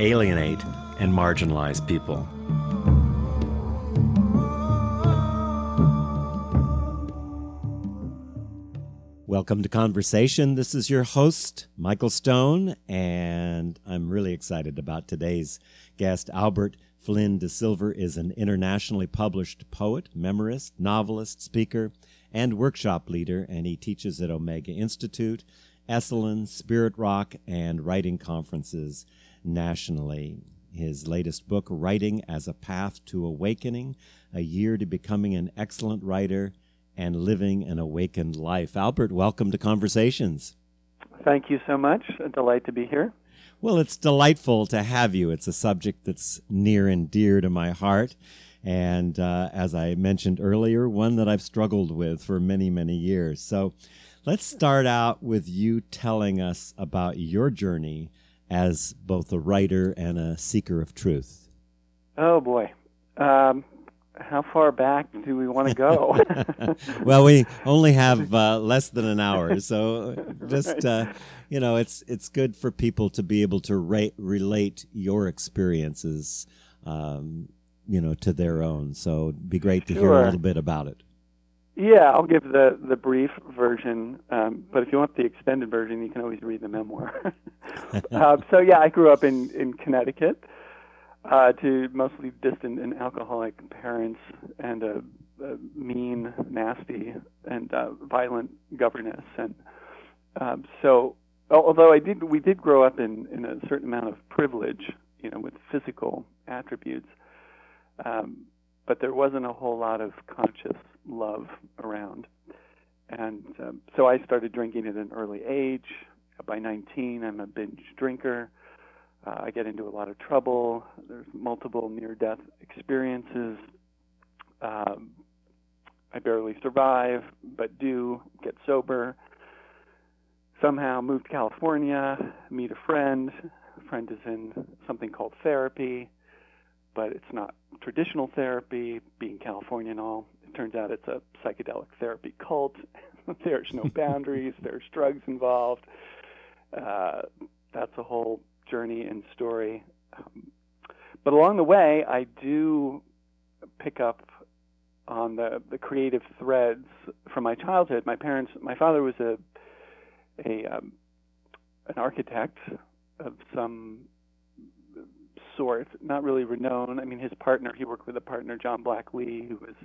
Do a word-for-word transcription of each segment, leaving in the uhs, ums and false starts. alienate, and marginalize people. Welcome to Conversation. This is your host, Michael Stone, and I'm really excited about today's guest. Albert Flynn DeSilver is an internationally published poet, memoirist, novelist, speaker, and workshop leader, and he teaches at Omega Institute, Esalen, Spirit Rock, and writing conferences nationally. His latest book, Writing as a Path to Awakening, A Year to Becoming an Excellent Writer and Living an Awakened Life. Albert, welcome to Conversations. Thank you so much. A delight to be here. Well, it's delightful to have you. It's a subject that's near and dear to my heart. And uh, as I mentioned earlier, one that I've struggled with for many, many years. So let's start out with you telling us about your journey as both a writer and a seeker of truth. Oh, boy. Um, how far back do we want to go? Well, we only have uh, less than an hour. So just... Uh, You know, it's it's good for people to be able to re- relate your experiences, um, you know, to their own. So it'd be great to sure. hear a little bit about it. Yeah, I'll give the, the brief version, um, but if you want the extended version, you can always read the memoir. uh, so, yeah, I grew up in, in Connecticut uh, to mostly distant and alcoholic parents and a, a mean, nasty, and uh, violent governess. And um, so... Although I did, we did grow up in, in a certain amount of privilege, you know, with physical attributes, um, but there wasn't a whole lot of conscious love around. And um, so I started drinking at an early age. By nineteen, I'm a binge drinker. Uh, I get into a lot of trouble. There's multiple near-death experiences. Um, I barely survive, but do get sober. Somehow moved to California, meet a friend. A friend is in something called therapy, but it's not traditional therapy, being California and all. It turns out it's a psychedelic therapy cult. There's no boundaries. There's drugs involved. Uh, that's a whole journey and story. Um, but along the way, I do pick up on the, the creative threads from my childhood. My parents, my father was a A um, an architect of some sort, not really renowned. I mean, his partner, he worked with a partner, John Black Lee, who was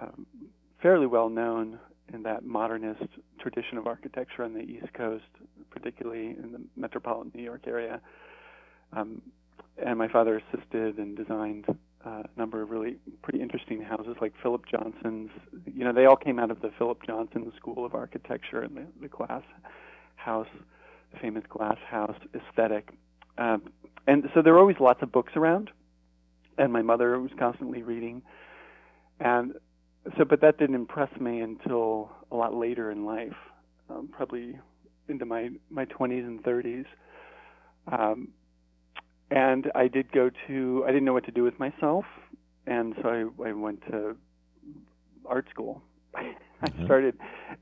um, fairly well known in that modernist tradition of architecture on the East Coast, particularly in the metropolitan New York area. Um, and my father assisted and designed uh, a number of really pretty interesting houses, like Philip Johnson's. You know, they all came out of the Philip Johnson School of Architecture and the, the glass house, the famous glass house aesthetic. Um, and so there were always lots of books around, and my mother was constantly reading. And so, but that didn't impress me until a lot later in life, um, probably into my, my twenties and thirties. Um, And I did go to, I didn't know what to do with myself, and so I, I went to art school. I started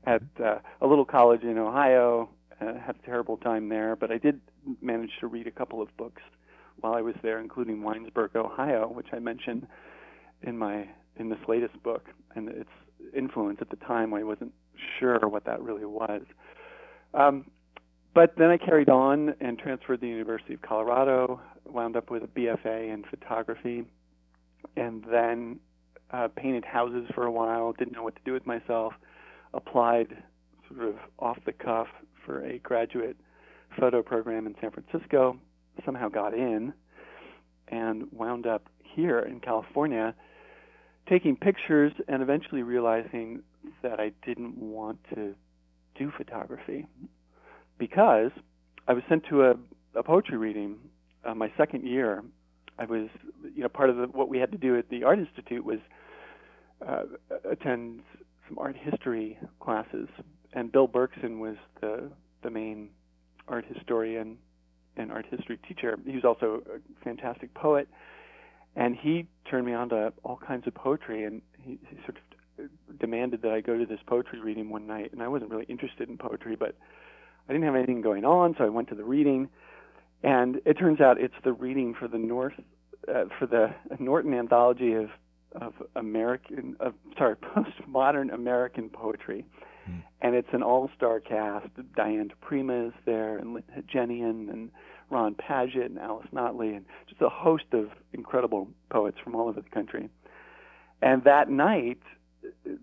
at uh, a little college in Ohio, uh, had a terrible time there, but I did manage to read a couple of books while I was there, including Winesburg, Ohio, which I mentioned in my in this latest book, and its influence at the time. I wasn't sure what that really was. Um, but then I carried on and transferred to the University of Colorado, wound up with a B F A in photography, and then uh, painted houses for a while, didn't know what to do with myself, applied sort of off the cuff for a graduate photo program in San Francisco, somehow got in, and wound up here in California taking pictures and eventually realizing that I didn't want to do photography because I was sent to a, a poetry reading uh, my second year, I was, you know, part of the, what we had to do at the Art Institute was uh, attend some art history classes, and Bill Berkson was the the main art historian and art history teacher. He was also a fantastic poet, and he turned me on to all kinds of poetry, and he, he sort of demanded that I go to this poetry reading one night, and I wasn't really interested in poetry, but I didn't have anything going on, so I went to the reading, and it turns out it's the reading for the North, uh, for the Norton Anthology of of American, of, sorry, postmodern American poetry, mm. and it's an all-star cast. Diane di Prima is there, and Lyn Hejinian, and Ron Padgett, and Alice Notley, and just a host of incredible poets from all over the country. And that night,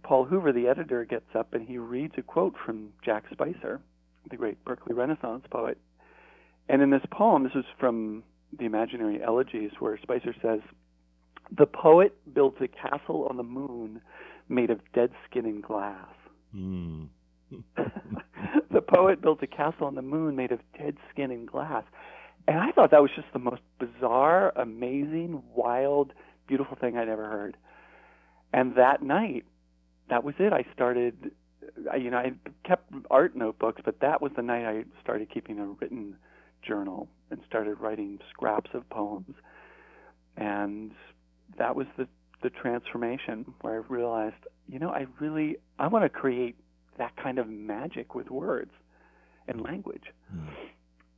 Paul Hoover, the editor, gets up and he reads a quote from Jack Spicer, the great Berkeley Renaissance poet. And in this poem, this is from The Imaginary Elegies, where Spicer says, "The poet builds a castle on the moon made of dead skin and glass." Mm. The poet builds a castle on the moon made of dead skin and glass. And I thought that was just the most bizarre, amazing, wild, beautiful thing I'd ever heard. And that night, that was it. I started... You know, I kept art notebooks, but that was the night I started keeping a written journal and started writing scraps of poems. And that was the, the transformation where I realized, you know, I really, I want to create that kind of magic with words and language. Mm.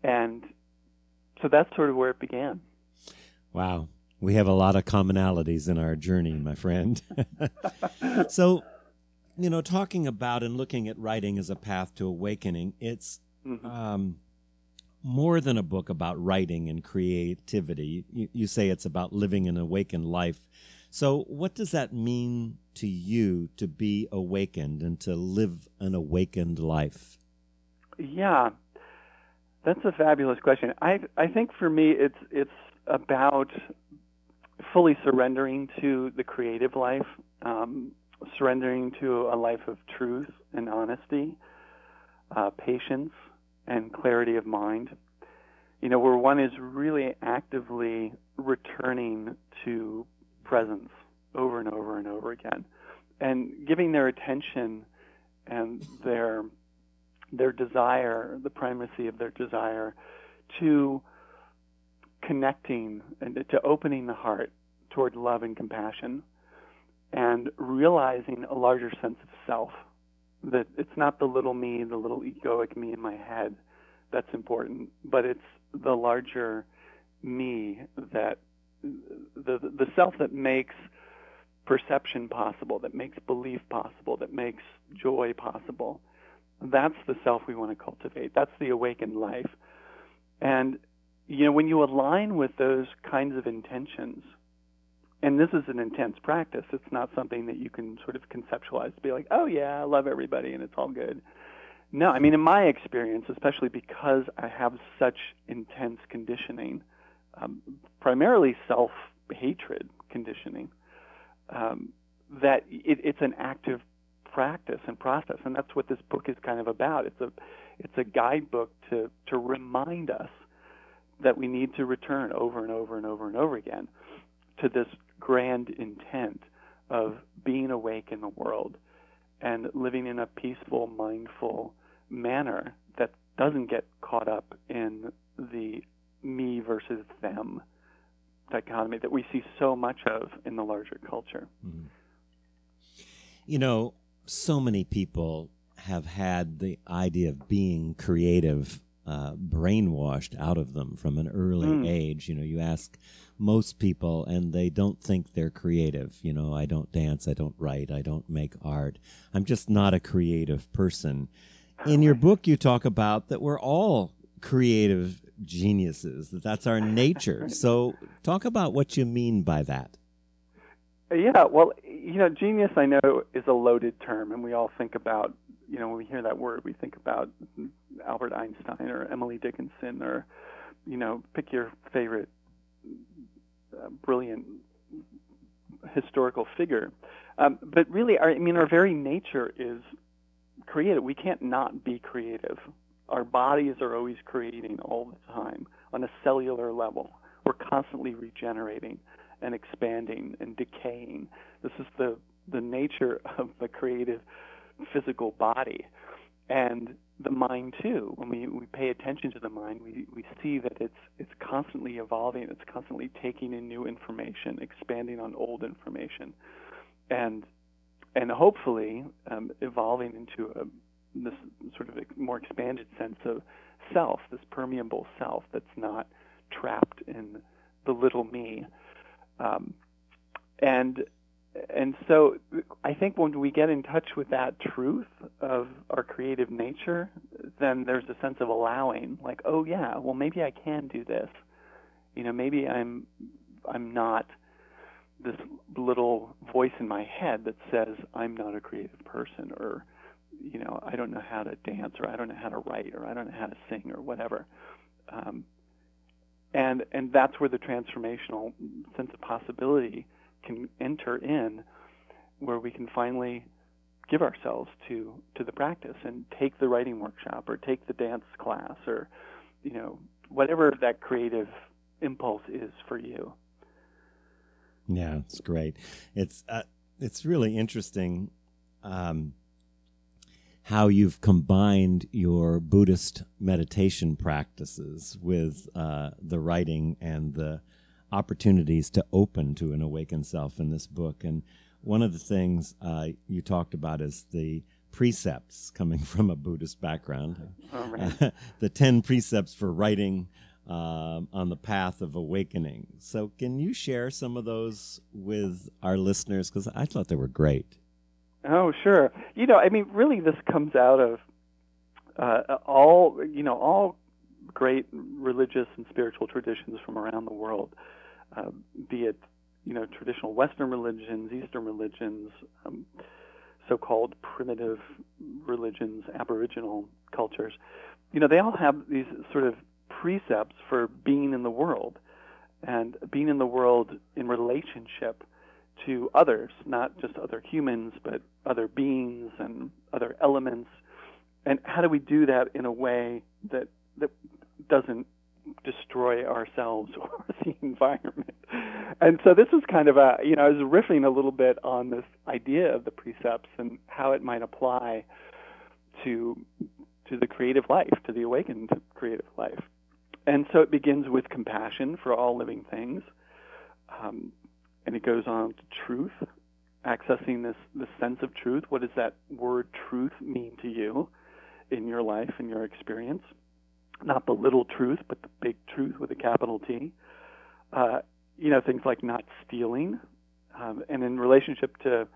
And so that's sort of where it began. Wow. We have a lot of commonalities in our journey, my friend. So... You know, talking about and looking at writing as a path to awakening, it's mm-hmm. um, more than a book about writing and creativity. You, you say it's about living an awakened life. So what does that mean to you to be awakened and to live an awakened life? Yeah, that's a fabulous question. I I think for me it's it's about fully surrendering to the creative life, um surrendering to a life of truth and honesty, uh, patience, and clarity of mind. You know, where one is really actively returning to presence over and over and over again, and giving their attention and their their desire, the primacy of their desire, to connecting and to opening the heart toward love and compassion, and realizing a larger sense of self, that it's not the little me, the little egoic me in my head that's important, but it's the larger me, that the the self that makes perception possible, that makes belief possible, that makes joy possible. That's the self we want to cultivate. That's the awakened life. And, you know, when you align with those kinds of intentions, and this is an intense practice. It's not something that you can sort of conceptualize to be like, oh, yeah, I love everybody and it's all good. No, I mean, in my experience, especially because I have such intense conditioning, um, primarily self-hatred conditioning, um, that it, it's an active practice and process. And that's what this book is kind of about. It's a it's a guidebook to, to remind us that we need to return over and over and over and over again to this grand intent of being awake in the world and living in a peaceful, mindful manner that doesn't get caught up in the me versus them dichotomy that we see so much of in the larger culture. Mm-hmm. You know, so many people have had the idea of being creative Uh, brainwashed out of them from an early mm. age. You know, you ask most people and they don't think they're creative. You know, I don't dance, I don't write, I don't make art. I'm just not a creative person. In your book, you talk about that we're all creative geniuses, that that's our nature. So talk about what you mean by that. Yeah, well, you know, genius, I know, is a loaded term, and we all think about, you know, when we hear that word, we think about Albert Einstein or Emily Dickinson or, you know, pick your favorite uh, brilliant historical figure. Um, but really, our, I mean, our very nature is creative. We can't not be creative. Our bodies are always creating all the time. on a cellular level. We're constantly regenerating and expanding and decaying. This is the, the nature of the creative physical body. And the mind, too, when we, we pay attention to the mind, we, we see that it's it's constantly evolving, it's constantly taking in new information, expanding on old information, and and hopefully um, evolving into a, this sort of a more expanded sense of self, this permeable self that's not trapped in the little me. Um, and and so I think when we get in touch with that truth of our creative nature, then there's a sense of allowing, like, oh yeah, well maybe I can do this. You know, maybe I'm I'm not this little voice in my head that says I'm not a creative person, or you know, I don't know how to dance, or I don't know how to write, or I don't know how to sing, or whatever. Um, and and that's where the transformational sense of possibility can enter in, where we can finally give ourselves to, to the practice and take the writing workshop or take the dance class, or you know, whatever that creative impulse is for you. Yeah, it's great. It's uh, it's really interesting um, how you've combined your Buddhist meditation practices with uh, the writing and the opportunities to open to an awakened self in this book. And one of the things uh, you talked about is the precepts coming from a Buddhist background. All right. uh, the ten precepts for writing uh, on the path of awakening. So can you share some of those with our listeners? Because I thought they were great. Oh, sure. You know, I mean, really this comes out of uh, all, you know, all great religious and spiritual traditions from around the world, uh, be it you know, traditional Western religions, Eastern religions, um, so-called primitive religions, Aboriginal cultures. You know, they all have these sort of precepts for being in the world, and being in the world in relationship to others, not just other humans, but other beings and other elements. And how do we do that in a way that that doesn't destroy ourselves or the environment? And so this was kind of a, you know, I was riffing a little bit on this idea of the precepts and how it might apply to to the creative life, to the awakened creative life. And so it begins with compassion for all living things, um, and it goes on to truth, accessing this, this sense of truth. What does that word truth mean to you in your life, in your experience? Not the little truth, but the big truth with a capital T. Uh, you know, things like not stealing. Um, and in relationship to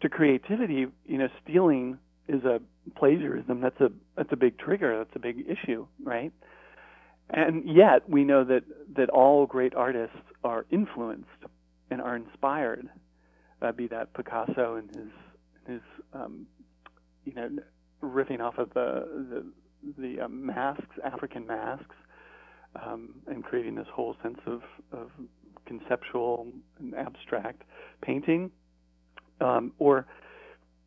to creativity, you know, stealing is a plagiarism. That's a that's a big trigger. That's a big issue, right? And yet we know that, that all great artists are influenced and are inspired, uh, be that Picasso and his, his um, you know, riffing off of the... the the uh, masks, African masks, um, and creating this whole sense of, of conceptual and abstract painting. Um, or,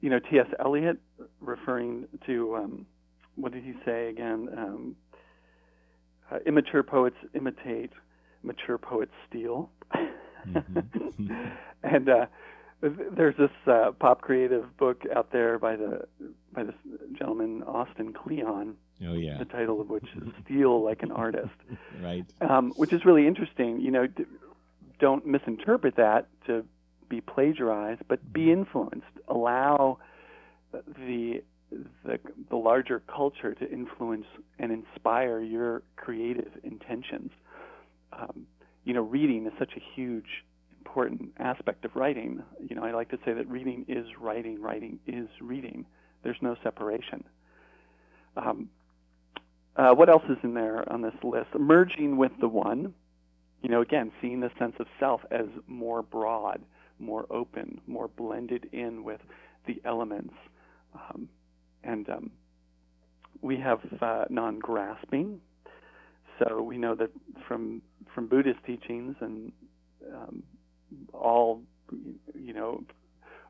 you know, T S. Eliot referring to, um, what did he say again? Um, uh, immature poets imitate, mature poets steal. Mm-hmm. and uh, there's this uh, pop creative book out there by the by this gentleman, Austin Kleon, oh, yeah. the title of which is Steal Like an Artist, right? Um, which is really interesting. You know, d- don't misinterpret that to be plagiarized, but be influenced. Allow the, the the larger culture to influence and inspire your creative intentions. Um, you know, reading is such a huge, important aspect of writing. You know, I like to say that reading is writing, writing is reading. There's no separation. Um, uh, what else is in there on this list? Merging with the one. You know, again, seeing the sense of self as more broad, more open, more blended in with the elements. Um, and um, we have uh, non-grasping. So we know that from from Buddhist teachings and um, all, you know,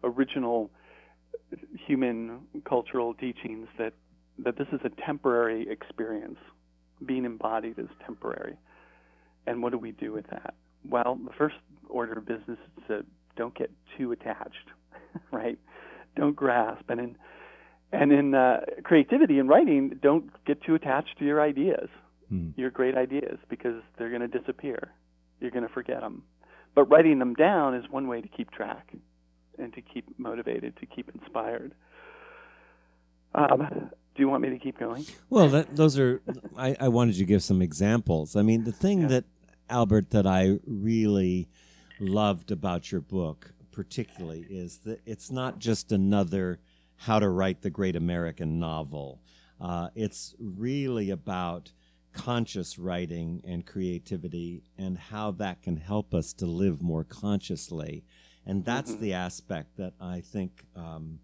original human cultural teachings that, that this is a temporary experience. Being embodied is temporary. And what do we do with that? Well, the first order of business is to don't get too attached, right? Don't grasp. And in and in uh, creativity and writing, don't get too attached to your ideas, mm. your great ideas, because they're going to disappear. You're going to forget them. But writing them down is one way to keep track and to keep motivated, to keep inspired. Um, do you want me to keep going? Well, that, those are, I, I wanted you to give some examples. I mean, the thing yeah. that, Albert, that I really loved about your book particularly is that it's not just another how to write the great American novel. Uh, it's really about conscious writing and creativity and how that can help us to live more consciously. And that's mm-hmm. the aspect that I think, um,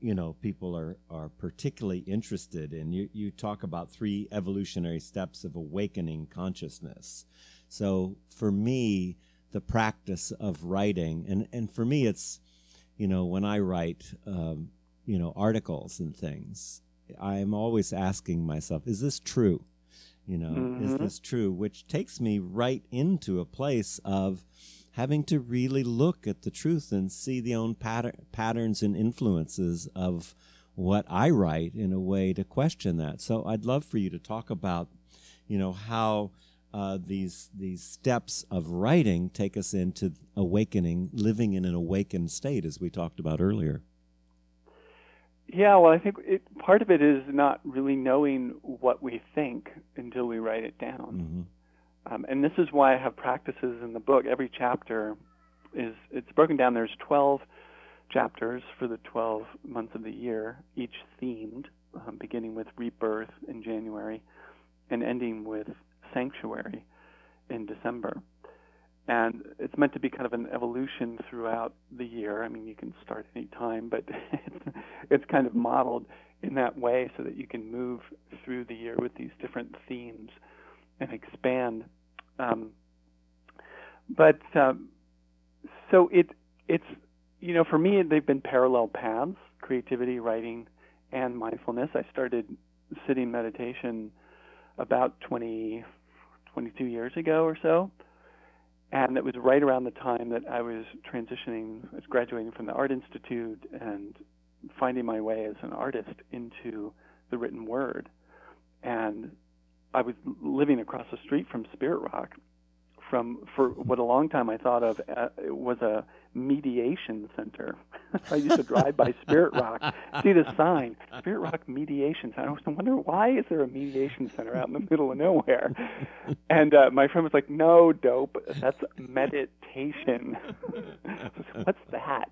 you know, people are, are particularly interested in. You, you talk about three evolutionary steps of awakening consciousness. So for me, the practice of writing, and, and for me it's, you know, when I write, um, you know, articles and things, I'm always asking myself, is this true? You know, mm-hmm. is this true? Which takes me right into a place of having to really look at the truth and see the own patter- patterns and influences of what I write in a way to question that. So I'd love for you to talk about, you know, how uh, these these steps of writing take us into awakening, living in an awakened state, as we talked about earlier. Yeah, well, I think it, part of it is not really knowing what we think until we write it down. Mm-hmm. Um, and this is why I have practices in the book. Every chapter is, it's broken down. There's twelve chapters for the twelve months of the year, each themed, um, beginning with rebirth in January and ending with sanctuary in December. And it's meant to be kind of an evolution throughout the year. I mean, you can start any time, but it's, it's kind of modeled in that way so that you can move through the year with these different themes and expand. Um, but um, so it it's, you know, for me, they've been parallel paths, creativity, writing, and mindfulness. I started sitting meditation about twenty, twenty-two years ago or so. And it was right around the time that I was transitioning, I was graduating from the Art Institute and finding my way as an artist into the written word. And I was living across the street from Spirit Rock, from for what a long time I thought of uh, was a mediation center. I used to drive by Spirit Rock, see the sign, Spirit Rock Mediation Center. I was wondering, why is there a mediation center out in the middle of nowhere? And uh, my friend was like, no, dope, that's meditation. I was like, what's that?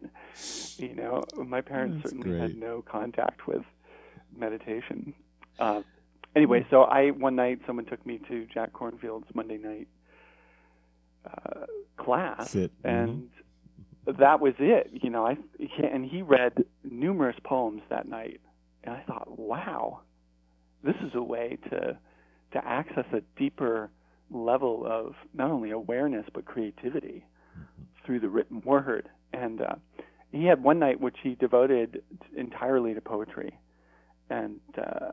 You know, my parents that's certainly great. Had no contact with meditation. Uh, anyway, so I one night someone took me to Jack Kornfield's Monday night uh, class, Sit. and mm-hmm. that was it, you know. I and he read numerous poems that night, and I thought, wow, this is a way to to access a deeper level of not only awareness but creativity through the written word. And uh, he had one night which he devoted entirely to poetry, and uh,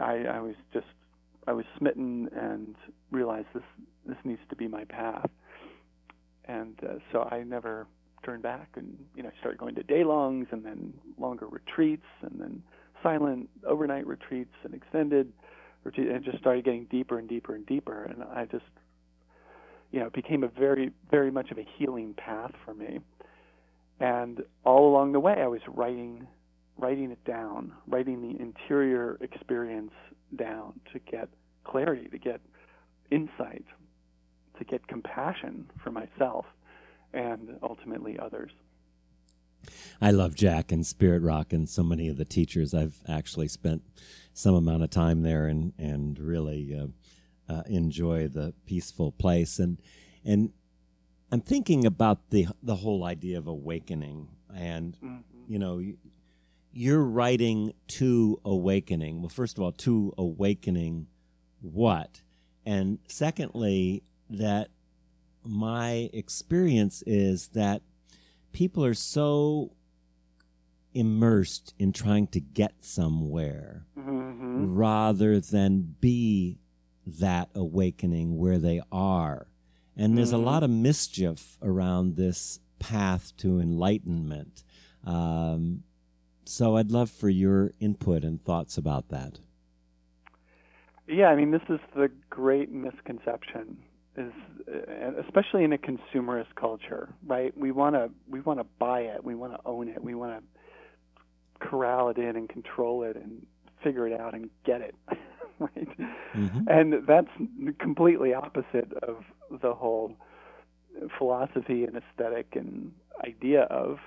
I, I was just I was smitten and realized this this needs to be my path. And uh, so I never turned back, and you know, I started going to day-longs and then longer retreats and then silent overnight retreats and extended retreats, and just started getting deeper and deeper and deeper. And I just, you know, it became a very, very much of a healing path for me. And all along the way, I was writing, writing it down, writing the interior experience down to get clarity, to get insight, to get compassion for myself and ultimately others. I love Jack and Spirit Rock and so many of the teachers. I've actually spent some amount of time there and, and really uh, uh, enjoy the peaceful place. And and I'm thinking about the the whole idea of awakening. And, mm-hmm. you know, you're writing to awakening. Well, first of all, to awakening what? And secondly, that my experience is that people are so immersed in trying to get somewhere mm-hmm. rather than be that awakening where they are. And there's mm-hmm. a lot of mischief around this path to enlightenment. Um, so I'd love for your input and thoughts about that. Yeah, I mean, this is the great misconception, is especially in a consumerist culture, right? We want to we want to buy it, we want to own it, we want to corral it in and control it and figure it out and get it, right? Mm-hmm. And that's completely opposite of the whole philosophy and aesthetic and idea of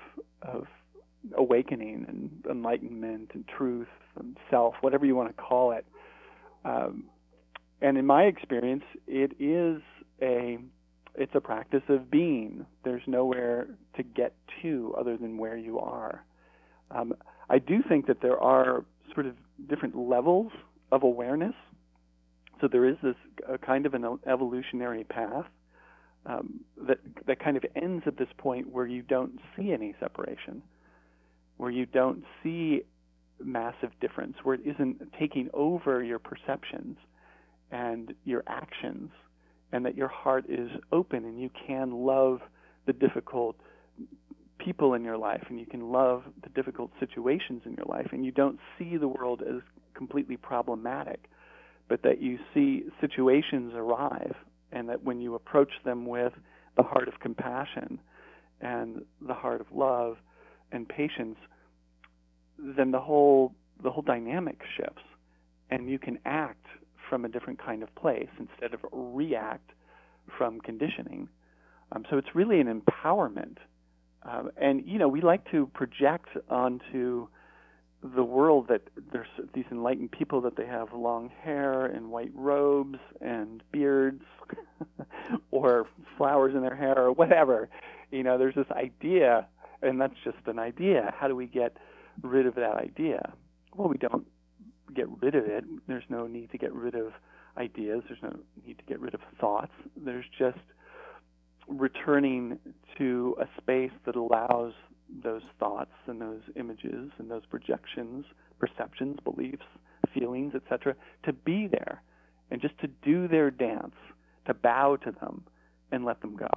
of awakening and enlightenment and truth and self, whatever you want to call it. Um, and in my experience, it is a it's a practice of being. There's nowhere to get to other than where you are. Um, I do think that there are sort of different levels of awareness. So there is this uh, kind of an evolutionary path um, that that kind of ends at this point where you don't see any separation, where you don't see massive difference, where it isn't taking over your perceptions and your actions, and that your heart is open and you can love the difficult people in your life and you can love the difficult situations in your life, and you don't see the world as completely problematic, but that you see situations arrive, and that when you approach them with the heart of compassion and the heart of love and patience, then the whole the whole dynamic shifts, and you can act from a different kind of place instead of react from conditioning. Um, so it's really an empowerment. Uh, and, you know, we like to project onto the world that there's these enlightened people, that they have long hair and white robes and beards or flowers in their hair or whatever. You know, there's this idea, and that's just an idea. How do we get rid of that idea? Well, we don't get rid of it. There's no need to get rid of ideas. There's no need to get rid of thoughts. There's just returning to a space that allows those thoughts and those images and those projections, perceptions, beliefs, feelings, et cetera, to be there and just to do their dance, to bow to them and let them go.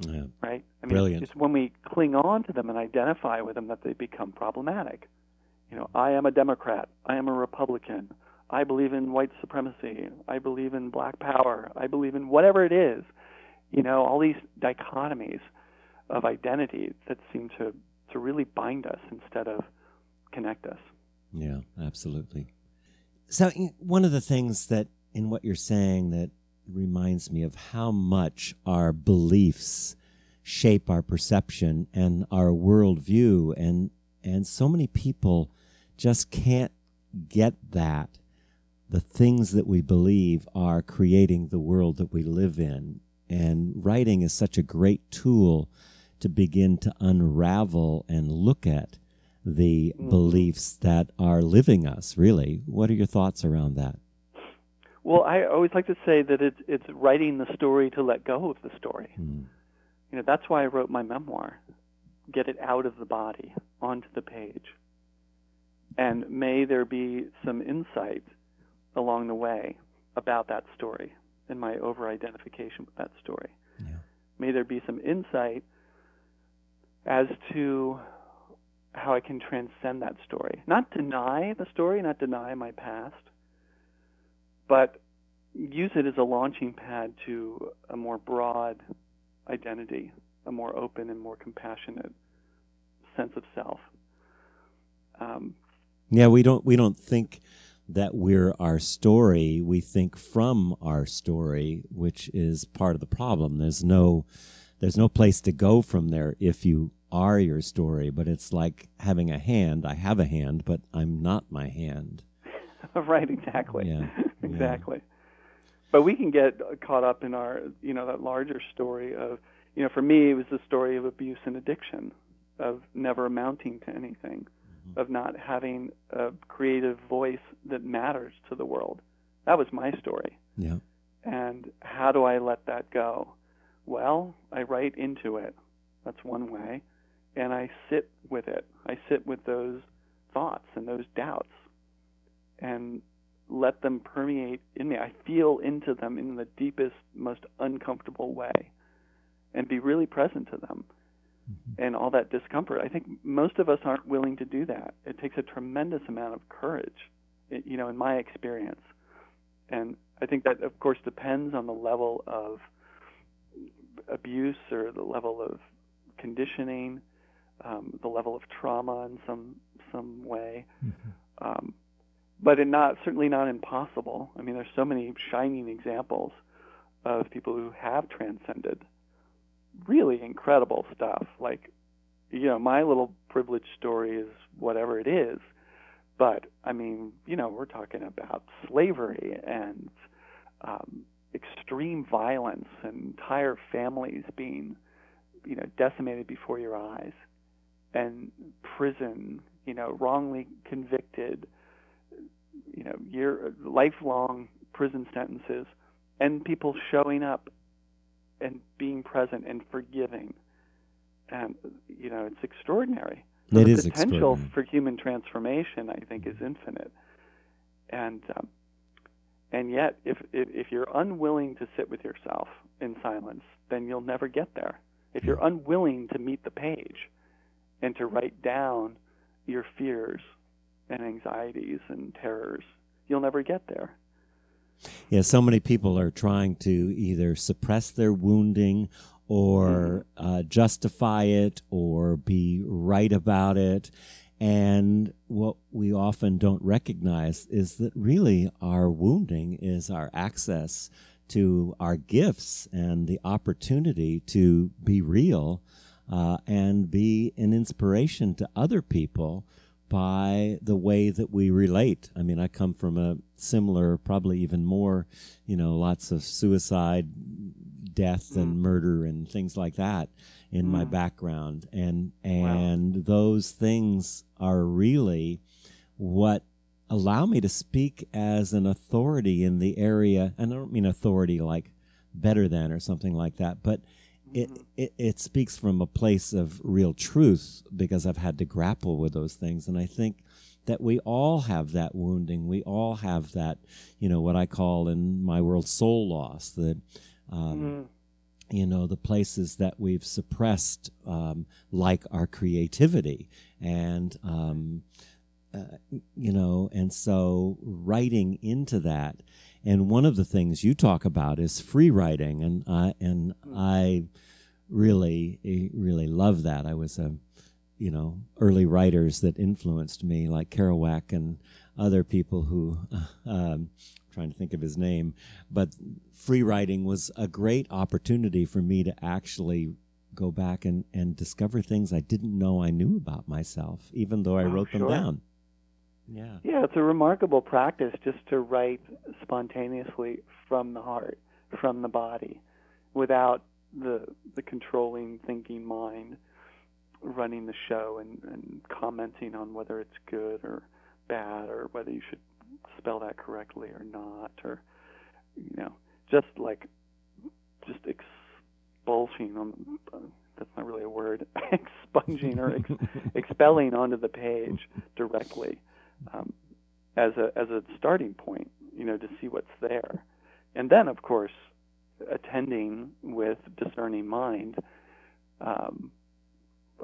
Yeah. Right? I mean, Brilliant. It's when we cling on to them and identify with them that they become problematic. You know, I am a Democrat. I am a Republican. I believe in white supremacy. I believe in black power. I believe in whatever it is. You know, all these dichotomies of identity that seem to, to really bind us instead of connect us. Yeah, absolutely. So one of the things that in what you're saying that reminds me of how much our beliefs shape our perception and our worldview, and and so many people just can't get that the things that we believe are creating the world that we live in. And writing is such a great tool to begin to unravel and look at the mm. beliefs that are living us, really. What are your thoughts around that? Well, I always like to say that it's it's writing the story to let go of the story. Mm. You know, that's why I wrote my memoir, Get It Out of the Body, Onto the Page. And may there be some insight along the way about that story and my over-identification with that story. Yeah. May there be some insight as to how I can transcend that story. Not deny the story, not deny my past, but use it as a launching pad to a more broad identity, a more open and more compassionate sense of self. Um, yeah, we don't we don't think that we're our story. We think from our story, which is part of the problem. There's no there's no place to go from there if you are your story. But it's like having a hand. I have a hand, but I'm not my hand. Right, exactly. Yeah. Exactly. But we can get caught up in our, you know, that larger story of, you know, for me, it was the story of abuse and addiction, of never amounting to anything, mm-hmm. of not having a creative voice that matters to the world. That was my story. Yeah. And how do I let that go? Well, I write into it. That's one way. And I sit with it. I sit with those thoughts and those doubts. And let them permeate in me. I feel into them in the deepest, most uncomfortable way and be really present to them mm-hmm. and all that discomfort. I think most of us aren't willing to do that. It takes a tremendous amount of courage, you know, in my experience. And I think that, of course, depends on the level of abuse or the level of conditioning, um, the level of trauma in some some way. Mm-hmm. Um, but it not certainly not impossible. I mean, there's so many shining examples of people who have transcended really incredible stuff. Like, you know, my little privilege story is whatever it is. But, I mean, you know, we're talking about slavery and um, extreme violence and entire families being, you know, decimated before your eyes, and prison, you know, wrongly convicted, you know, year, lifelong prison sentences, and people showing up and being present and forgiving. And, you know, it's extraordinary. So it the is potential for human transformation, I think, is infinite, and um, and yet, if, if if you're unwilling to sit with yourself in silence, then you'll never get there. If you're unwilling to meet the page, and to write down your fears and anxieties and terrors, you'll never get there. Yeah, so many people are trying to either suppress their wounding, or uh, justify it, or be right about it. And what we often don't recognize is that really our wounding is our access to our gifts and the opportunity to be real uh, and be an inspiration to other people by the way that we relate. I mean, I come from a similar, probably even more, you know, lots of suicide, death and mm. murder and things like that in mm. my background, and and wow. those things are really what allow me to speak as an authority in the area. And I don't mean authority like better than or something like that, but it, it it speaks from a place of real truth, because I've had to grapple with those things. And I think that we all have that wounding, we all have that, you know, what I call in my world soul loss, the Um, mm-hmm. you know, the places that we've suppressed, um, like our creativity and, um, uh, you know, and so writing into that. And one of the things you talk about is free writing. And I, and mm-hmm. I really, really love that. I was, a, you know, early writers that influenced me, like Kerouac and other people who, um, trying to think of his name, but free writing was a great opportunity for me to actually go back and, and discover things I didn't know I knew about myself, even though I oh, wrote sure. them down. Yeah, yeah, it's a remarkable practice just to write spontaneously from the heart, from the body, without the the controlling, thinking mind running the show and, and commenting on whether it's good or bad or whether you should spell that correctly or not, or, you know, just like just expulsing on, that's not really a word, expunging or ex, expelling onto the page directly, um, as a as a starting point, you know, to see what's there. And then, of course, attending with discerning mind um,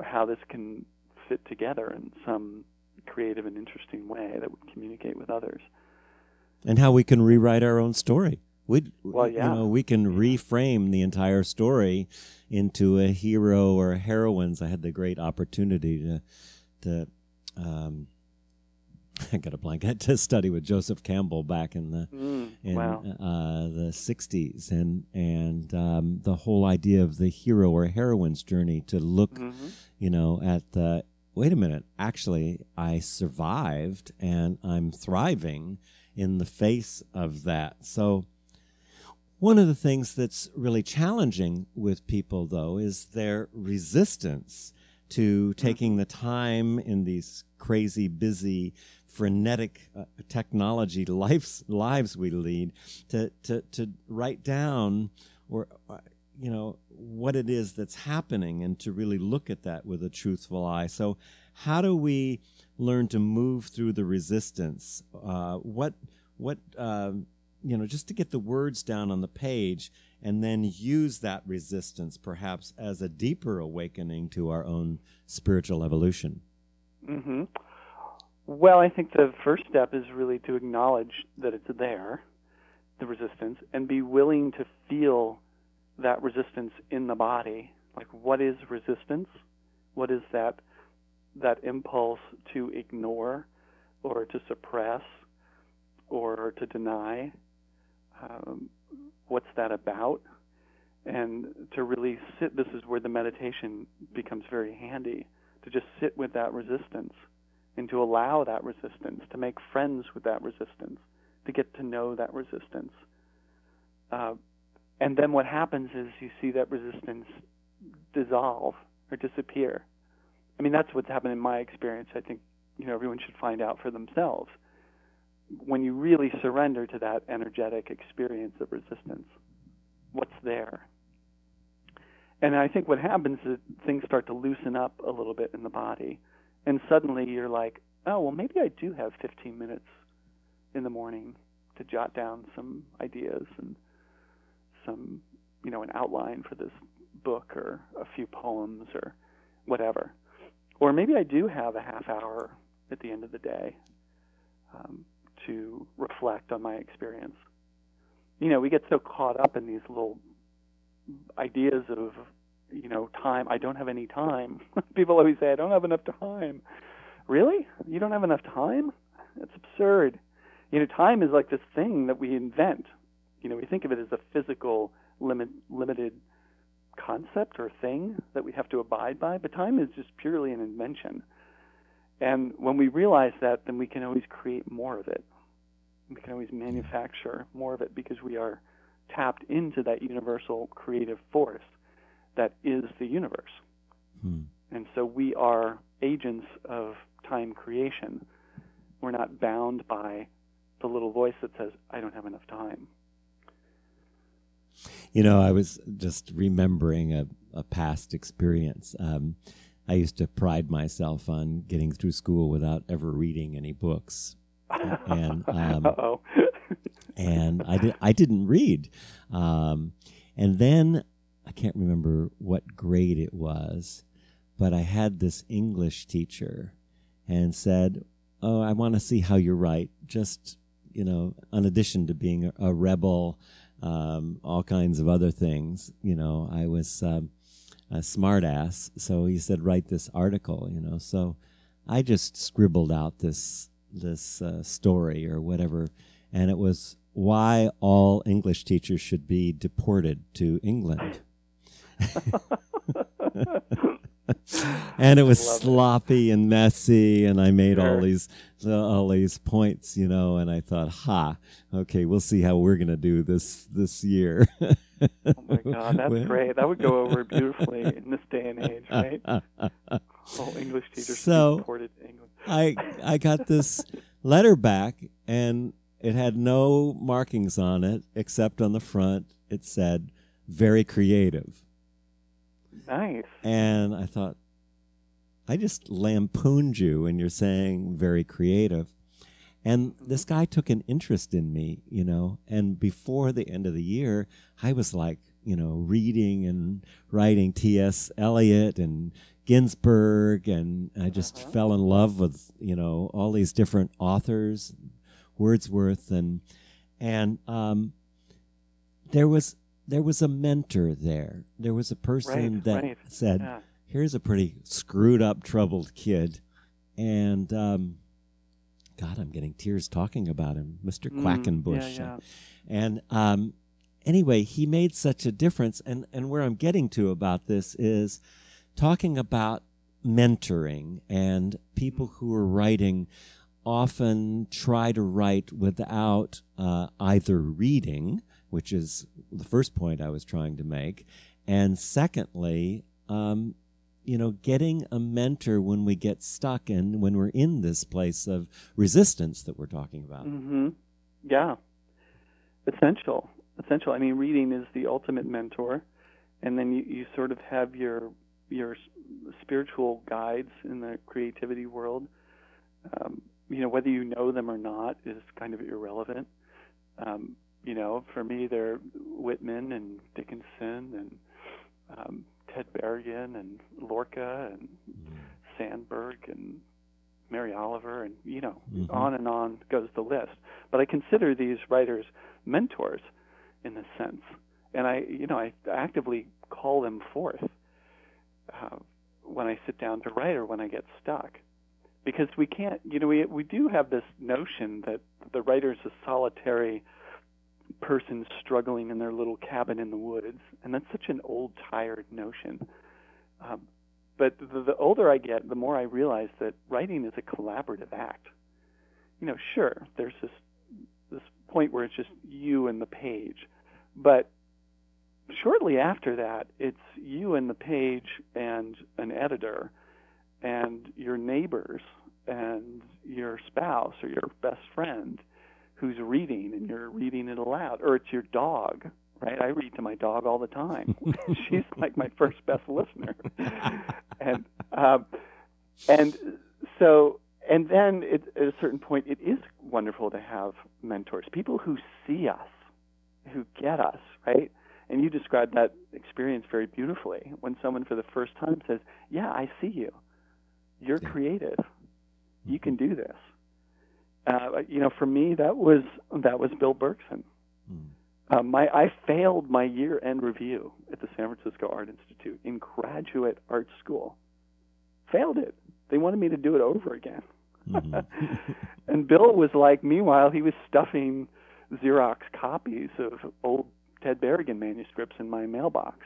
how this can fit together in some creative and interesting way that would communicate with others, and how we can rewrite our own story. We, well, yeah. you know, we can reframe the entire story into a hero or a heroine's. I had the great opportunity to, to, um, I got a blank. I had to study with Joseph Campbell back in the mm, in wow. uh, the sixties, and and um, the whole idea of the hero or heroine's journey to look, mm-hmm. you know, at the. Wait a minute, actually, I survived and I'm thriving in the face of that. So one of the things that's really challenging with people, though, is their resistance to taking the time in these crazy, busy, frenetic uh, technology lives, lives we lead to, to, to write down or... Uh, you know, what it is that's happening, and to really look at that with a truthful eye. So how do we learn to move through the resistance? Uh, what what um, you know, just to get the words down on the page and then use that resistance perhaps as a deeper awakening to our own spiritual evolution? Mm-hmm. Well, I think the first step is really to acknowledge that it's there, the resistance, and be willing to feel that resistance in the body. Like, what is resistance? What is that that impulse to ignore or to suppress or to deny? Um, what's that about? And to really sit, this is where the meditation becomes very handy, to just sit with that resistance and to allow that resistance, to make friends with that resistance, to get to know that resistance. Uh, and then what happens is you see that resistance dissolve or disappear. I mean, that's what's happened in my experience. I think, you know, everyone should find out for themselves. When you really surrender to that energetic experience of resistance, what's there? And I think what happens is things start to loosen up a little bit in the body. And suddenly you're like, oh, well, maybe I do have fifteen minutes in the morning to jot down some ideas and some, you know, an outline for this book or a few poems or whatever. Or maybe I do have a half hour at the end of the day um, to reflect on my experience. You know, we get so caught up in these little ideas of, you know, time. I don't have any time. People always say, I don't have enough time. Really? You don't have enough time? That's absurd. You know, time is like this thing that we invent. You know, we think of it as a physical limit, limited concept or thing that we have to abide by, but time is just purely an invention. And when we realize that, then we can always create more of it. We can always manufacture more of it because we are tapped into that universal creative force that is the universe. Hmm. And so we are agents of time creation. We're not bound by the little voice that says, I don't have enough time. You know, I was just remembering a, a past experience. Um, I used to pride myself on getting through school without ever reading any books. And um, Uh-oh. and I, di- I didn't read. Um, and then I can't remember what grade it was, but I had this English teacher and said, oh, I want to see how you write. Just, you know, in addition to being a, a rebel, Um, all kinds of other things. You know, I was um, a smart ass, so he said, write this article, you know. So I just scribbled out this this uh, story or whatever, and it was why all English teachers should be deported to England. And it was sloppy it. and messy, and I made sure. all these all these points, you know, and I thought, ha, okay, we'll see how we're going to do this this year. Oh, my God, that's great. That would go over beautifully in this day and age, right? Uh, uh, uh, all English teachers so imported to England. I, I got this letter back, and it had no markings on it, except on the front it said, very creative. Nice. And I thought, I just lampooned you, and you're saying very creative. And this guy took an interest in me, you know, and before the end of the year, I was like, you know, reading and writing T S. Eliot and Ginsberg, and I just uh-huh. fell in love with, you know, all these different authors, Wordsworth, and and um, there was... There was a mentor there. There was a person right, that right. said, yeah. here's a pretty screwed up, troubled kid. And, um, God, I'm getting tears talking about him, Mister Mm, Quackenbush. Yeah, yeah. And um, anyway, he made such a difference. And, and where I'm getting to about this is talking about mentoring, and people who are writing often try to write without uh, either reading, which is the first point I was trying to make. And secondly, um, you know, getting a mentor when we get stuck and when we're in this place of resistance that we're talking about. Mm-hmm. Yeah. Essential. Essential. I mean, reading is the ultimate mentor. And then you, you sort of have your your spiritual guides in the creativity world, um, you know, whether you know them or not is kind of irrelevant. Um, you know, for me, they're Whitman and Dickinson and um, Ted Berrigan and Lorca and Sandburg and Mary Oliver and, you know, mm-hmm. on and on goes the list. But I consider these writers mentors in this sense. And I, you know, I actively call them forth uh, when I sit down to write or when I get stuck. Because we can't, you know, we we do have this notion that the writer's a solitary person struggling in their little cabin in the woods. And that's such an old, tired notion. Um, but the, the older I get, the more I realize that writing is a collaborative act. You know, sure, there's this this point where it's just you and the page. But shortly after that, it's you and the page and an editor and your neighbors and your spouse or your best friend who's reading, and you're reading it aloud. Or it's your dog, right? I read to my dog all the time. She's like my first best listener. and um, and so, and then it, at a certain point, it is wonderful to have mentors, people who see us, who get us, right? And you described that experience very beautifully when someone for the first time says, yeah, I see you. You're creative. You can do this. Uh, you know, for me, that was that was Bill Berkson. Mm. Uh, my I failed my year-end review at the San Francisco Art Institute in graduate art school. Failed it. They wanted me to do it over again. Mm-hmm. And Bill was like, meanwhile, he was stuffing Xerox copies of old Ted Berrigan manuscripts in my mailbox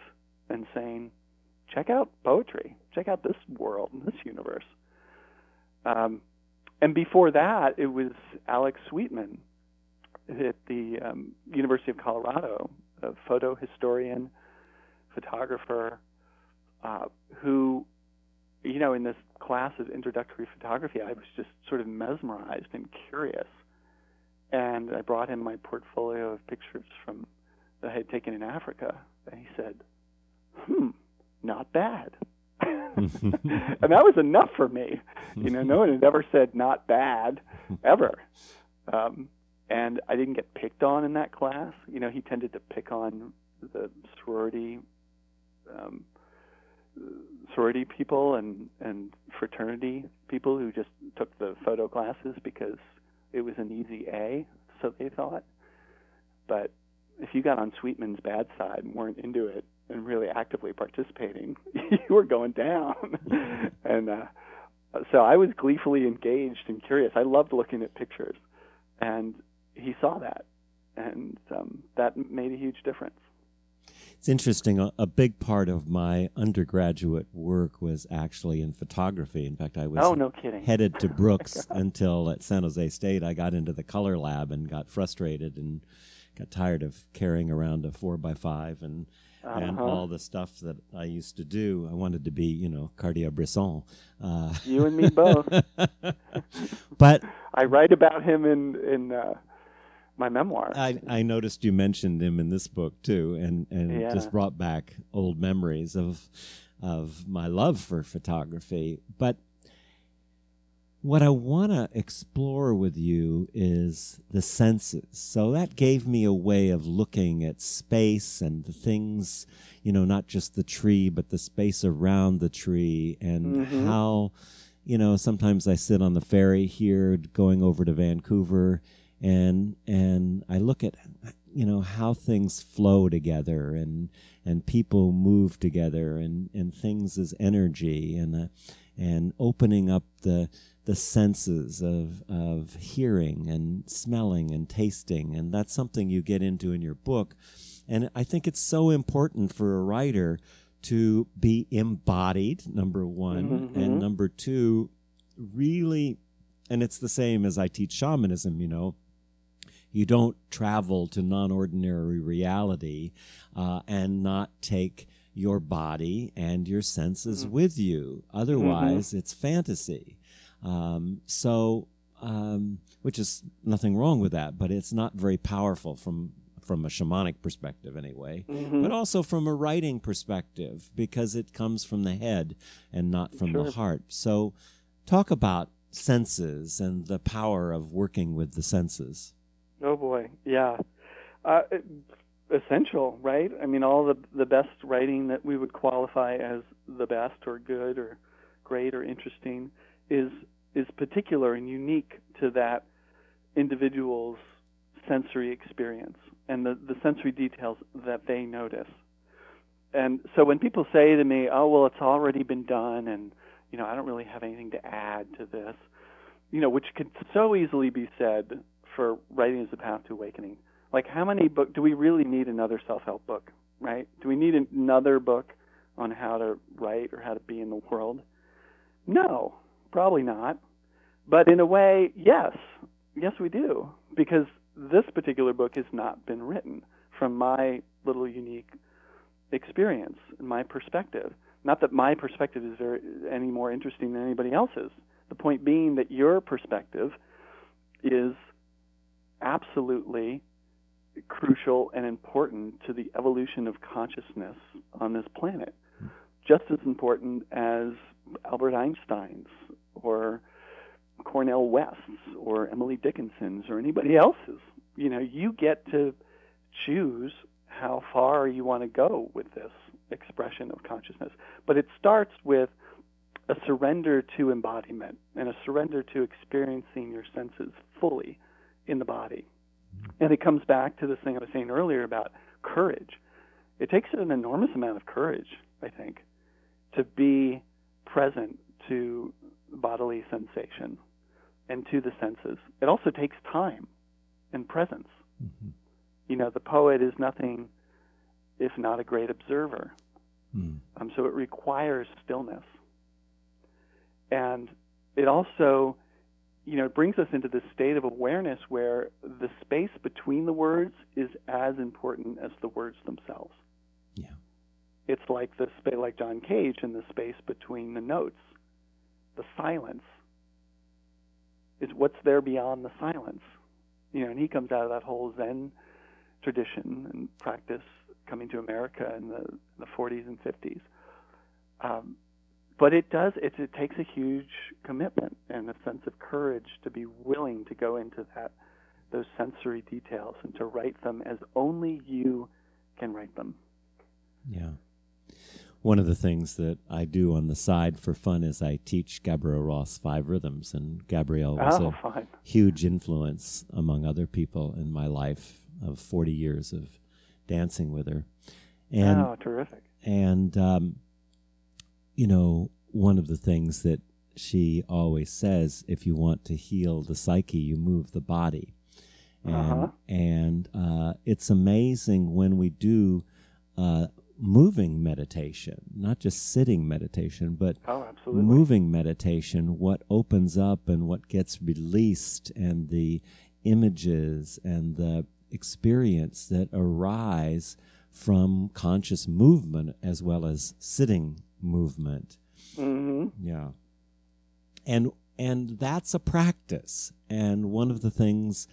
and saying, check out poetry. Check out this world and this universe. Um, and before that, it was Alex Sweetman at the um, University of Colorado, a photo historian, photographer, uh, who, you know, in this class of introductory photography, I was just sort of mesmerized and curious. And I brought him my portfolio of pictures from that I had taken in Africa. And he said, hmm, not bad. And that was enough for me. You know, no one had ever said not bad, ever. Um, and I didn't get picked on in that class. You know, he tended to pick on the sorority um, sorority people and, and fraternity people who just took the photo classes because it was an easy A, so they thought. But if you got on Sweetman's bad side and weren't into it, and really actively participating, you were going down. and uh, so I was gleefully engaged and curious. I loved looking at pictures. And he saw that. And um, that made a huge difference. It's interesting. A, a big part of my undergraduate work was actually in photography. In fact, I was oh, no kidding. headed to Brooks until at San Jose State I got into the color lab and got frustrated and got tired of carrying around a four by five and Uh-huh. and all the stuff that I used to do. I wanted to be, you know, Cartier-Bresson. Uh, you and me both. But I write about him in in uh, my memoir. I, I noticed you mentioned him in this book too, and and yeah. just brought back old memories of of my love for photography. But what I want to explore with you is the senses. So that gave me a way of looking at space and the things, you know, not just the tree, but the space around the tree and mm-hmm. how, you know, sometimes I sit on the ferry here going over to Vancouver and and I look at, you know, how things flow together and and people move together and, and things as energy and uh, and opening up the the senses of of hearing and smelling and tasting. And that's something you get into in your book. And I think it's so important for a writer to be embodied, number one, mm-hmm. and number two, really, and it's the same as I teach shamanism, you know, you don't travel to non-ordinary reality uh, and not take your body and your senses mm-hmm. with you. Otherwise, mm-hmm. it's fantasy. Um, so, um, which is nothing wrong with that, but it's not very powerful from, from a shamanic perspective anyway, mm-hmm. but also from a writing perspective because it comes from the head and not from sure. the heart. So talk about senses and the power of working with the senses. Oh boy, yeah. Uh, essential, right? I mean, all the the best writing that we would qualify as the best or good or great or interesting is is particular and unique to that individual's sensory experience and the, the sensory details that they notice. And so when people say to me, oh, well, it's already been done and, you know, I don't really have anything to add to this, you know, which could so easily be said for Writing as a Path to Awakening. Like, how many books do we really need another self-help book, right? Do we need another book on how to write or how to be in the world? No, probably not. But in a way, yes. Yes, we do, because this particular book has not been written from my little unique experience and my perspective. Not that my perspective is very, any more interesting than anybody else's. The point being that your perspective is absolutely crucial and important to the evolution of consciousness on this planet. Just as important as Albert Einstein's or Cornel West's or Emily Dickinson's or anybody else's. You know, you get to choose how far you want to go with this expression of consciousness. But it starts with a surrender to embodiment and a surrender to experiencing your senses fully in the body. And it comes back to this thing I was saying earlier about courage. It takes an enormous amount of courage, I think, to be present to bodily sensation and to the senses. It also takes time and presence. Mm-hmm. You know, the poet is nothing if not a great observer. Mm. Um, so it requires stillness. And it also, you know, it brings us into this state of awareness where the space between the words is as important as the words themselves. Yeah. It's like the space, like John Cage in the space between the notes. The silence is what's there beyond the silence. You know, and he comes out of that whole Zen tradition and practice coming to America in the, the forties and fifties. Um, but it does, it, it takes a huge commitment and a sense of courage to be willing to go into that, those sensory details and to write them as only you can write them. Yeah. One of the things that I do on the side for fun is I teach Gabrielle Roth's Five Rhythms, and Gabrielle was oh, a fine. huge influence among other people in my life of forty years of dancing with her. And, oh, terrific. And, um, you know, one of the things that she always says, if you want to heal the psyche, you move the body. And, uh-huh. and uh, it's amazing when we do... Uh, moving meditation, not just sitting meditation, but oh, moving meditation, what opens up and what gets released and the images and the experience that arise from conscious movement as well as sitting movement. Mm-hmm. Yeah. And and that's a practice. And one of the things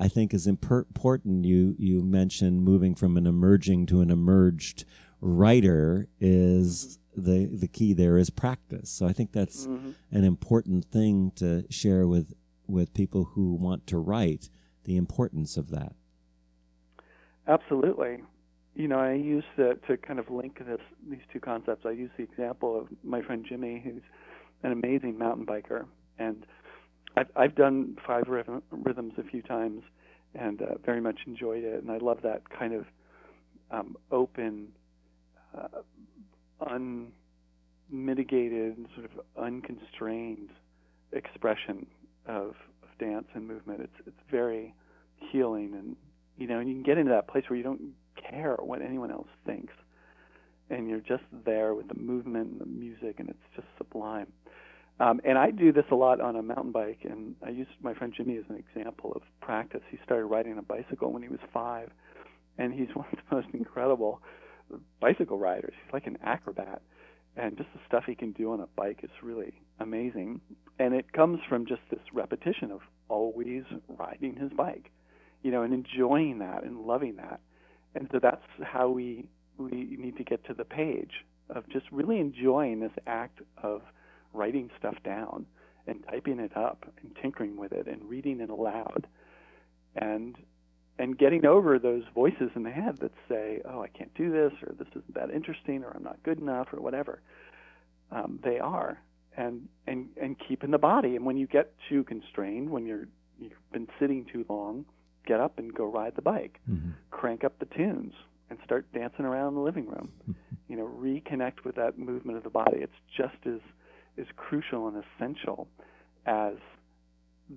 I think is important, you you mentioned moving from an emerging to an emerged writer is the the key there is practice. So I think that's mm-hmm. an important thing to share with, with people who want to write, the importance of that. Absolutely. You know, I use the, to kind of link this these two concepts, I use the example of my friend Jimmy, who's an amazing mountain biker, and I've, I've done Five rhythm, Rhythms a few times and uh, very much enjoyed it. And I love that kind of um, open, uh, unmitigated, sort of unconstrained expression of, of dance and movement. It's it's very healing. And, you know, and you can get into that place where you don't care what anyone else thinks. And you're just there with the movement and the music, and it's just sublime. Um, and I do this a lot on a mountain bike, and I use my friend Jimmy as an example of practice. He started riding a bicycle when he was five, and he's one of the most incredible bicycle riders. He's like an acrobat, and just the stuff he can do on a bike is really amazing. And it comes from just this repetition of always riding his bike, you know, and enjoying that and loving that. And so that's how we we need to get to the page of just really enjoying this act of writing stuff down and typing it up and tinkering with it and reading it aloud and and getting over those voices in the head that say, oh, I can't do this, or this isn't that interesting, or I'm not good enough, or whatever. Um, they are. And, and and keep in the body. And when you get too constrained, when you're, you've been sitting too long, get up and go ride the bike. Mm-hmm. Crank up the tunes and start dancing around the living room. You know, reconnect with that movement of the body. It's just as, as crucial and essential as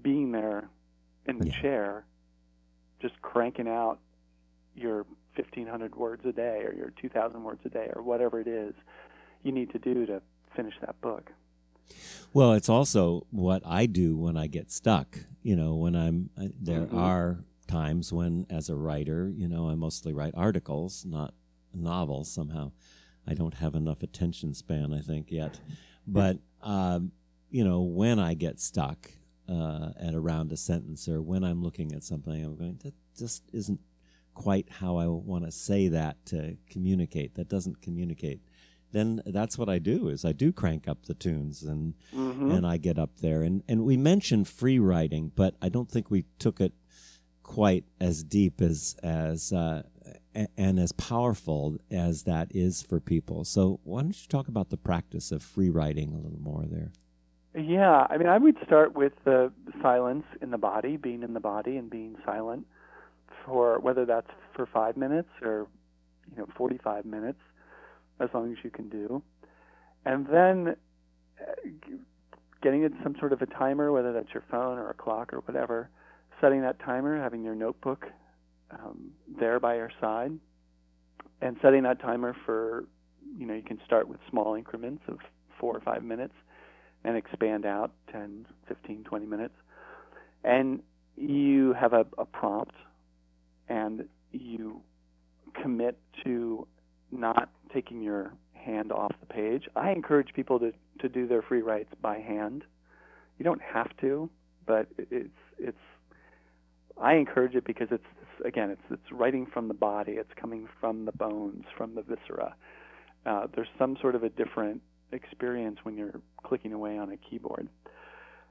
being there in the yeah. chair, just cranking out your fifteen hundred words a day or your two thousand words a day or whatever it is you need to do to finish that book. Well, it's also what I do when I get stuck. You know, when I'm there mm-hmm. are times when, as a writer, you know, I mostly write articles, not novels. Somehow, I don't have enough attention span, I think, yet. But um, you know, when I get stuck uh, at around a sentence, or when I'm looking at something, I'm going, that just isn't quite how I want to say that to communicate. That doesn't communicate. Then that's what I do, is I do crank up the tunes and mm-hmm. and I get up there. And, and we mentioned free writing, but I don't think we took it quite as deep as as uh, a- and as powerful as that is for people. So why don't you talk about the practice of free writing a little more there? Yeah, I mean, I would start with the silence in the body, being in the body and being silent, for whether that's for five minutes or, you know, forty-five minutes. As long as you can do. And then getting it some sort of a timer, whether that's your phone or a clock or whatever, setting that timer, having your notebook um, there by your side, and setting that timer for, you know, you can start with small increments of four or five minutes and expand out ten, fifteen, twenty minutes. And you have a, a prompt, and you commit to not taking your hand off the page. I encourage people to, to do their free writes by hand. You don't have to, but it's it's. I encourage it because it's, it's again, it's it's writing from the body. It's coming from the bones, from the viscera. Uh, there's some sort of a different experience when you're clicking away on a keyboard.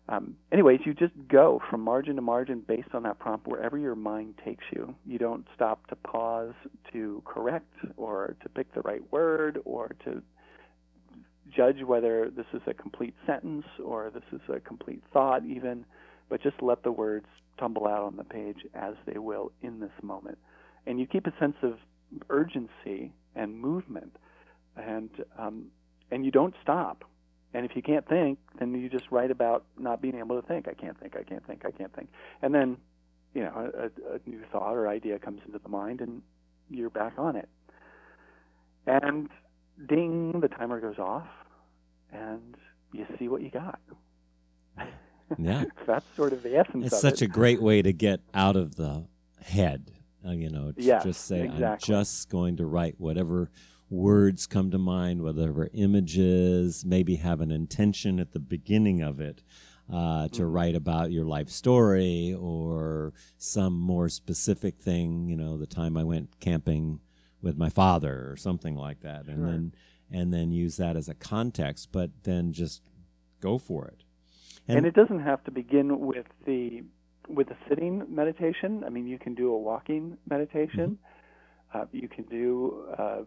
Um, anyways, you just go from margin to margin based on that prompt wherever your mind takes you. You don't stop to pause to correct or to pick the right word or to judge whether this is a complete sentence or this is a complete thought even, but just let the words tumble out on the page as they will in this moment. And you keep a sense of urgency and movement, and um, and you don't stop. And if you can't think, then you just write about not being able to think. I can't think, I can't think, I can't think. And then, you know, a, a new thought or idea comes into the mind, and you're back on it. And ding, the timer goes off, and you see what you got. Yeah. That's sort of the essence it's of it. It's such a great way to get out of the head, you know, to yes, just say, exactly. I'm just going to write whatever words come to mind, whatever images, maybe have an intention at the beginning of it uh, to mm-hmm. write about your life story or some more specific thing, you know, the time I went camping with my father or something like that, sure. and then and then use that as a context, but then just go for it. And, and it doesn't have to begin with the with the sitting meditation. I mean, you can do a walking meditation. Mm-hmm. Uh, you can do uh,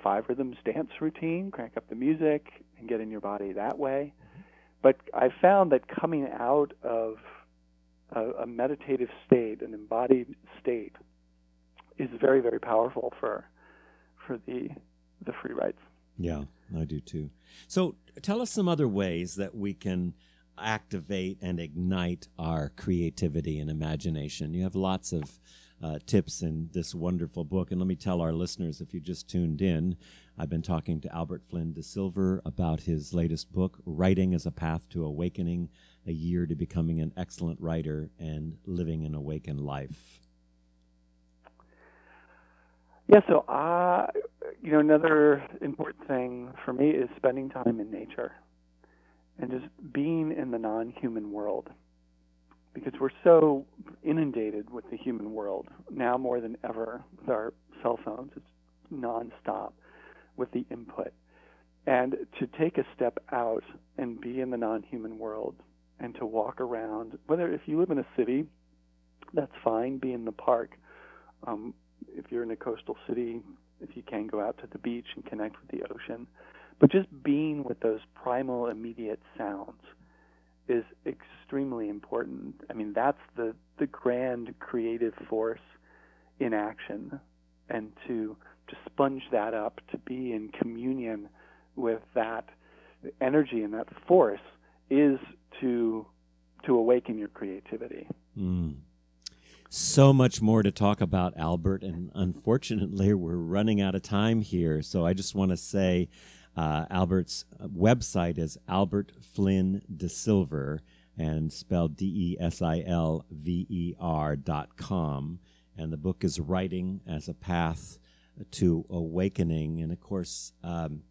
Five Rhythms dance routine, crank up the music, and get in your body that way. Mm-hmm. But I found that coming out of a, a meditative state, an embodied state, is very, very powerful for for the the free writes. Yeah, I do too. So tell us some other ways that we can activate and ignite our creativity and imagination. You have lots of Uh, tips in this wonderful book. And let me tell our listeners, if you just tuned in, I've been talking to Albert Flynn DeSilver about his latest book, Writing as a Path to Awakening, A Year to Becoming an Excellent Writer and Living an Awakened Life. Yeah, so, uh, you know, another important thing for me is spending time in nature and just being in the non-human world. Because we're so inundated with the human world now more than ever with our cell phones. It's nonstop with the input. And to take a step out and be in the non-human world and to walk around. Whether if you live in a city, that's fine, be in the park. Um, if you're in a coastal city, if you can, go out to the beach and connect with the ocean. But just being with those primal, immediate sounds is extremely important. I mean, that's the, the grand creative force in action. And to, to sponge that up, to be in communion with that energy and that force is to to awaken your creativity. Mm. So much more to talk about, Albert, and unfortunately we're running out of time here. So I just want to say uh, Albert's website is Albert Flynn DeSilver, and spelled D E S I L V E R dot com. And the book is Writing as a Path to Awakening. And, of course, um,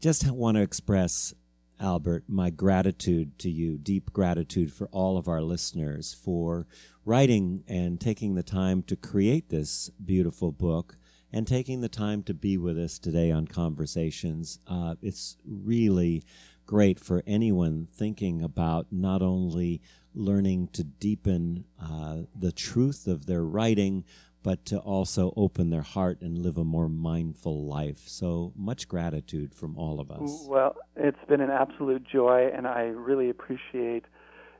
just want to express, Albert, my gratitude to you, deep gratitude for all of our listeners for writing and taking the time to create this beautiful book and taking the time to be with us today on Conversations. Uh, it's really great for anyone thinking about not only learning to deepen uh, the truth of their writing, but to also open their heart and live a more mindful life. So much gratitude from all of us. Well, it's been an absolute joy, and I really appreciate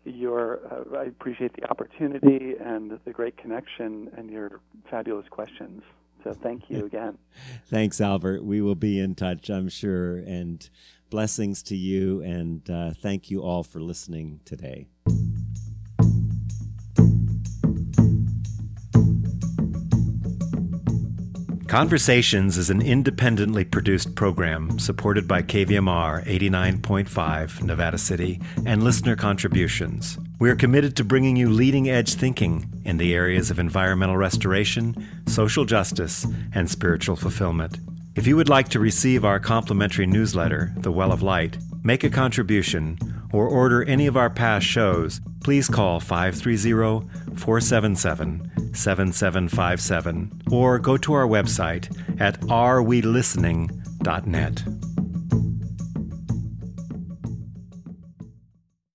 your, uh, I appreciate the opportunity and the great connection and your fabulous questions. So thank you again. Thanks, Albert. We will be in touch, I'm sure, and blessings to you, and uh, thank you all for listening today. Conversations is an independently produced program supported by K V M R eighty-nine point five, Nevada City, and listener contributions. We are committed to bringing you leading-edge thinking in the areas of environmental restoration, social justice, and spiritual fulfillment. If you would like to receive our complimentary newsletter, The Well of Light, make a contribution, or order any of our past shows, please call five three zero, four seven seven, seven seven five seven or go to our website at are we listening dot net.